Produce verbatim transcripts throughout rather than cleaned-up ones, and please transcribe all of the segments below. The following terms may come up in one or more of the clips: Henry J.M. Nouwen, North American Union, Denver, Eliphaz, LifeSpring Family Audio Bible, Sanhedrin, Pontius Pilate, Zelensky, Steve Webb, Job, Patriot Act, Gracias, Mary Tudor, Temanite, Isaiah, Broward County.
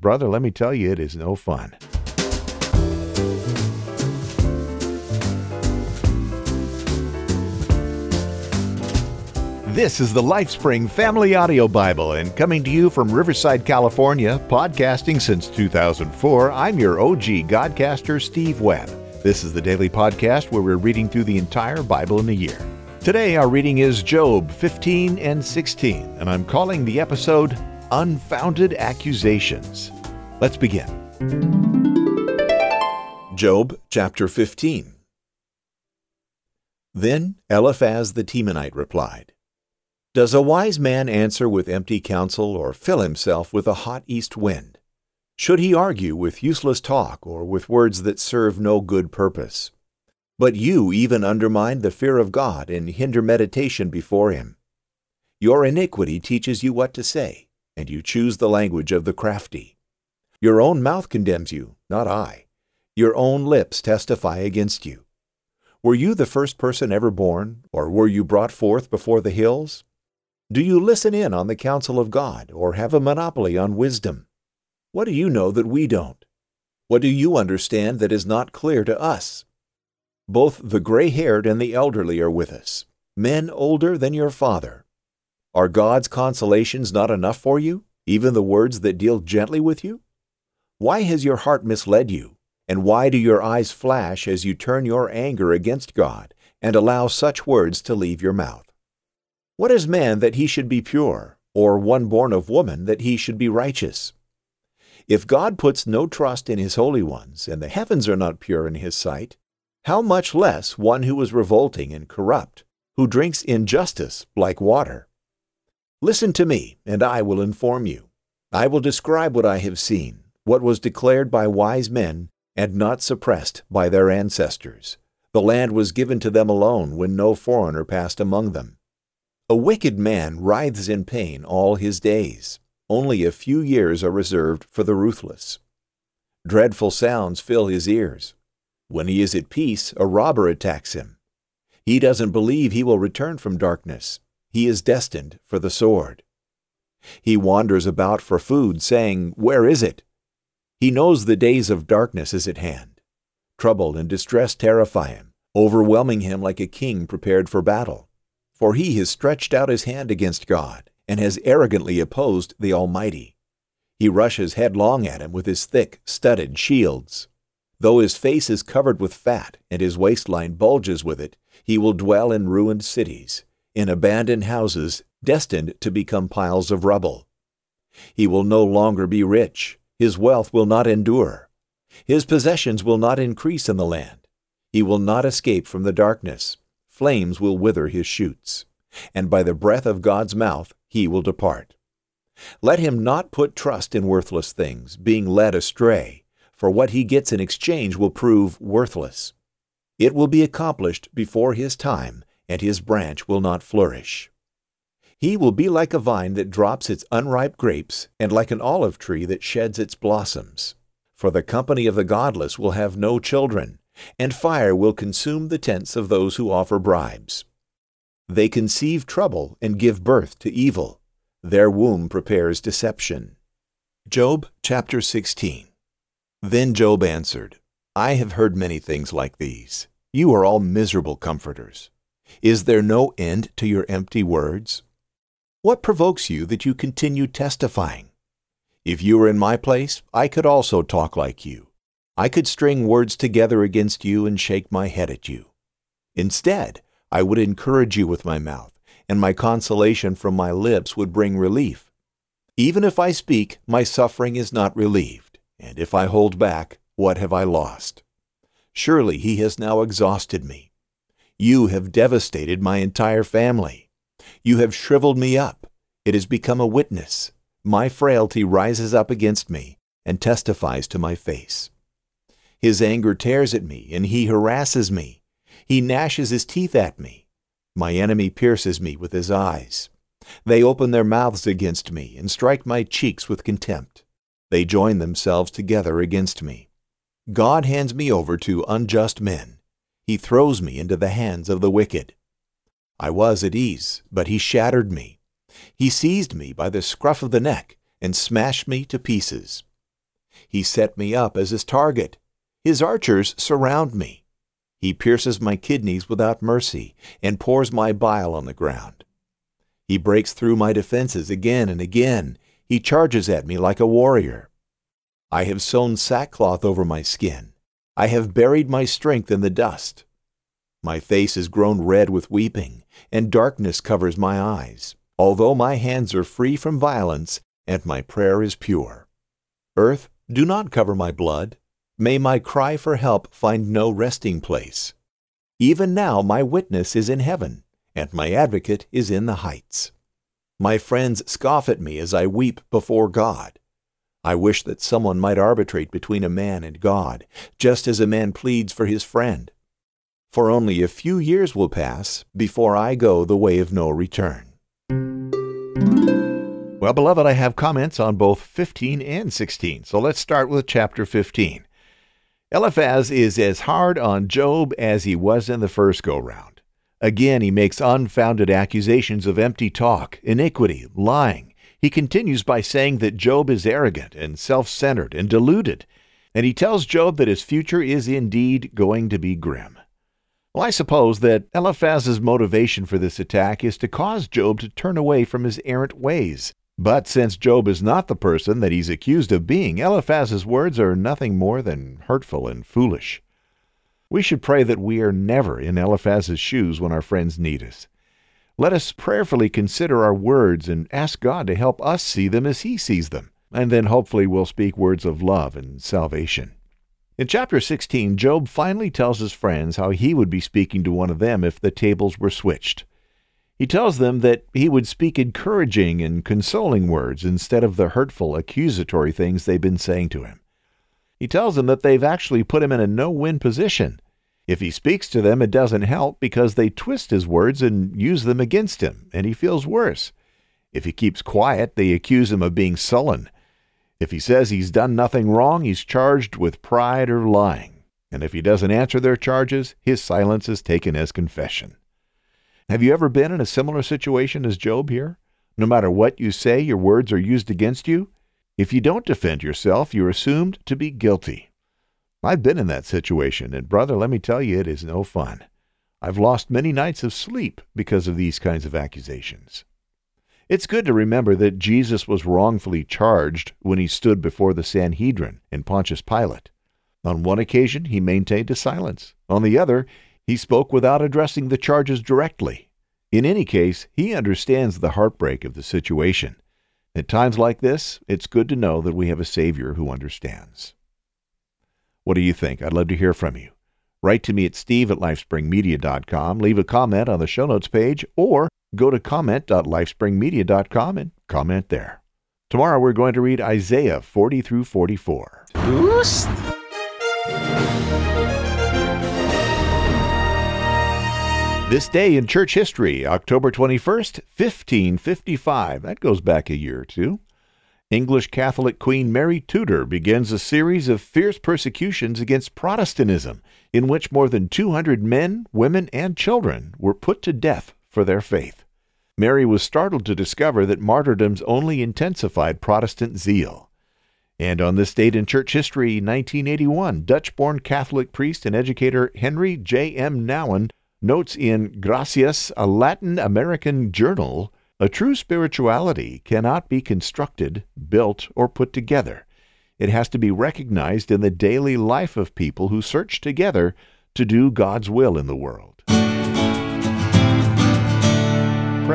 Brother, let me tell you, it is no fun. This is the LifeSpring Family Audio Bible, and coming to you from Riverside, California, podcasting since two thousand four, I'm your O G Godcaster, Steve Webb. This is the daily podcast where we're reading through the entire Bible in a year. Today our reading is Job fifteen and sixteen, and I'm calling the episode Unfounded Accusations. Let's begin. Job chapter fifteen. Then Eliphaz the Temanite replied, "Does a wise man answer with empty counsel or fill himself with a hot east wind? Should he argue with useless talk or with words that serve no good purpose? But you even undermine the fear of God and hinder meditation before him. Your iniquity teaches you what to say, and you choose the language of the crafty. Your own mouth condemns you, not I. Your own lips testify against you. Were you the first person ever born, or were you brought forth before the hills? Do you listen in on the counsel of God, or have a monopoly on wisdom? What do you know that we don't? What do you understand that is not clear to us? Both the gray-haired and the elderly are with us, men older than your father. Are God's consolations not enough for you, even the words that deal gently with you? Why has your heart misled you, and why do your eyes flash as you turn your anger against God and allow such words to leave your mouth? What is man that he should be pure, or one born of woman that he should be righteous? If God puts no trust in his holy ones, and the heavens are not pure in his sight, how much less one who is revolting and corrupt, who drinks injustice like water? Listen to me, and I will inform you. I will describe what I have seen, what was declared by wise men, and not suppressed by their ancestors. The land was given to them alone when no foreigner passed among them. A wicked man writhes in pain all his days. Only a few years are reserved for the ruthless. Dreadful sounds fill his ears. When he is at peace, a robber attacks him. He doesn't believe he will return from darkness. He is destined for the sword. He wanders about for food, saying, "Where is it?" He knows the days of darkness is at hand. Trouble and distress terrify him, overwhelming him like a king prepared for battle. For he has stretched out his hand against God, and has arrogantly opposed the Almighty. He rushes headlong at him with his thick, studded shields. Though his face is covered with fat, and his waistline bulges with it, he will dwell in ruined cities, in abandoned houses destined to become piles of rubble. He will no longer be rich. His wealth will not endure. His possessions will not increase in the land. He will not escape from the darkness. Flames will wither his shoots, and by the breath of God's mouth he will depart. Let him not put trust in worthless things, being led astray, for what he gets in exchange will prove worthless. It will be accomplished before his time, and his branch will not flourish. He will be like a vine that drops its unripe grapes, and like an olive tree that sheds its blossoms. For the company of the godless will have no children, and fire will consume the tents of those who offer bribes. They conceive trouble and give birth to evil. Their womb prepares deception." Job chapter sixteen. Then Job answered, "I have heard many things like these. You are all miserable comforters. Is there no end to your empty words? What provokes you that you continue testifying? If you were in my place, I could also talk like you. I could string words together against you and shake my head at you. Instead, I would encourage you with my mouth, and my consolation from my lips would bring relief. Even if I speak, my suffering is not relieved, and if I hold back, what have I lost? Surely he has now exhausted me. You have devastated my entire family. You have shriveled me up. It has become a witness. My frailty rises up against me and testifies to my face. His anger tears at me, and he harasses me. He gnashes his teeth at me. My enemy pierces me with his eyes. They open their mouths against me and strike my cheeks with contempt. They join themselves together against me. God hands me over to unjust men. He throws me into the hands of the wicked. I was at ease, but he shattered me. He seized me by the scruff of the neck and smashed me to pieces. He set me up as his target. His archers surround me. He pierces my kidneys without mercy and pours my bile on the ground. He breaks through my defenses again and again. He charges at me like a warrior. I have sewn sackcloth over my skin. I have buried my strength in the dust. My face is grown red with weeping, and darkness covers my eyes, although my hands are free from violence, and my prayer is pure. Earth, do not cover my blood. May my cry for help find no resting place. Even now my witness is in heaven, and my advocate is in the heights. My friends scoff at me as I weep before God. I wish that someone might arbitrate between a man and God, just as a man pleads for his friend. For only a few years will pass before I go the way of no return. Well, beloved, I have comments on both fifteen and sixteen, so let's start with chapter fifteen. Eliphaz is as hard on Job as he was in the first go-round. Again, he makes unfounded accusations of empty talk, iniquity, lying. He continues by saying that Job is arrogant and self-centered and deluded, and he tells Job that his future is indeed going to be grim. Well, I suppose that Eliphaz's motivation for this attack is to cause Job to turn away from his errant ways. But since Job is not the person that he's accused of being, Eliphaz's words are nothing more than hurtful and foolish. We should pray that we are never in Eliphaz's shoes when our friends need us. Let us prayerfully consider our words and ask God to help us see them as He sees them, and then hopefully we'll speak words of love and salvation. In chapter sixteen, Job finally tells his friends how he would be speaking to one of them if the tables were switched. He tells them that he would speak encouraging and consoling words instead of the hurtful, accusatory things they've been saying to him. He tells them that they've actually put him in a no-win position. If he speaks to them, it doesn't help because they twist his words and use them against him, and he feels worse. If he keeps quiet, they accuse him of being sullen. If he says he's done nothing wrong, he's charged with pride or lying. And if he doesn't answer their charges, his silence is taken as confession. Have you ever been in a similar situation as Job here? No matter what you say, your words are used against you. If you don't defend yourself, you're assumed to be guilty. I've been in that situation, and brother, let me tell you, it is no fun. I've lost many nights of sleep because of these kinds of accusations. It's good to remember that Jesus was wrongfully charged when he stood before the Sanhedrin and Pontius Pilate. On one occasion, he maintained his silence. On the other, he spoke without addressing the charges directly. In any case, he understands the heartbreak of the situation. At times like this, it's good to know that we have a Savior who understands. What do you think? I'd love to hear from you. Write to me at steve at lifespringmedia dot com, leave a comment on the show notes page, or go to comment dot lifespringmedia dot com and comment there. Tomorrow we're going to read Isaiah forty through forty-four. Oost. This day in church history, October twenty-first, fifteen fifty-five. That goes back a year or two. English Catholic Queen Mary Tudor begins a series of fierce persecutions against Protestantism, in which more than two hundred men, women, and children were put to death for their faith. Mary was startled to discover that martyrdoms only intensified Protestant zeal. And on this date in church history, nineteen eighty-one, Dutch-born Catholic priest and educator Henry J M Nouwen notes in Gracias, a Latin American journal, a true spirituality cannot be constructed, built, or put together. It has to be recognized in the daily life of people who search together to do God's will in the world. Prayer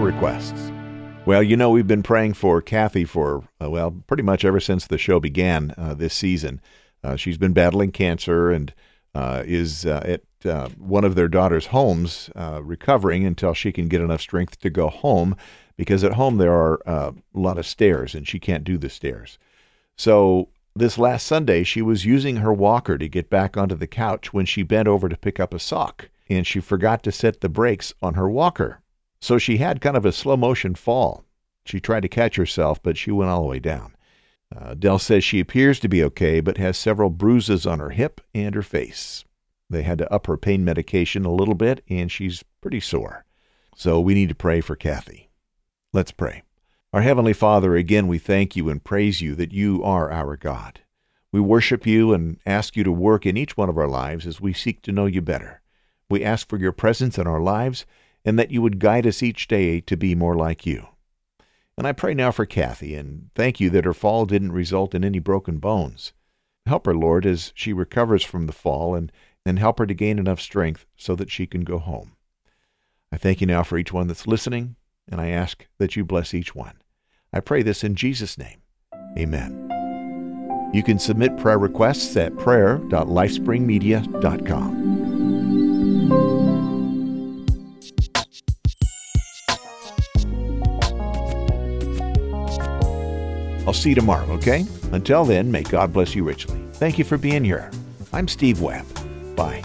requests. Well, you know, we've been praying for Kathy for, uh, well, pretty much ever since the show began uh, this season. Uh, she's been battling cancer and uh, is uh, at uh, one of their daughter's homes uh, recovering until she can get enough strength to go home. Because at home there are uh, a lot of stairs, and she can't do the stairs. So this last Sunday, she was using her walker to get back onto the couch when she bent over to pick up a sock, and she forgot to set the brakes on her walker. So she had kind of a slow-motion fall. She tried to catch herself, but she went all the way down. Uh, Dell says she appears to be okay, but has several bruises on her hip and her face. They had to up her pain medication a little bit, and she's pretty sore. So we need to pray for Kathy. Let's pray. Our Heavenly Father, again, we thank you and praise you that you are our God. We worship you and ask you to work in each one of our lives as we seek to know you better. We ask for your presence in our lives and that you would guide us each day to be more like you. And I pray now for Kathy, and thank you that her fall didn't result in any broken bones. Help her, Lord, as she recovers from the fall, and, and help her to gain enough strength so that she can go home. I thank you now for each one that's listening, and I ask that you bless each one. I pray this in Jesus' name. Amen. You can submit prayer requests at prayer dot lifespring media dot com. I'll see you tomorrow, okay? Until then, may God bless you richly. Thank you for being here. I'm Steve Webb. Bye.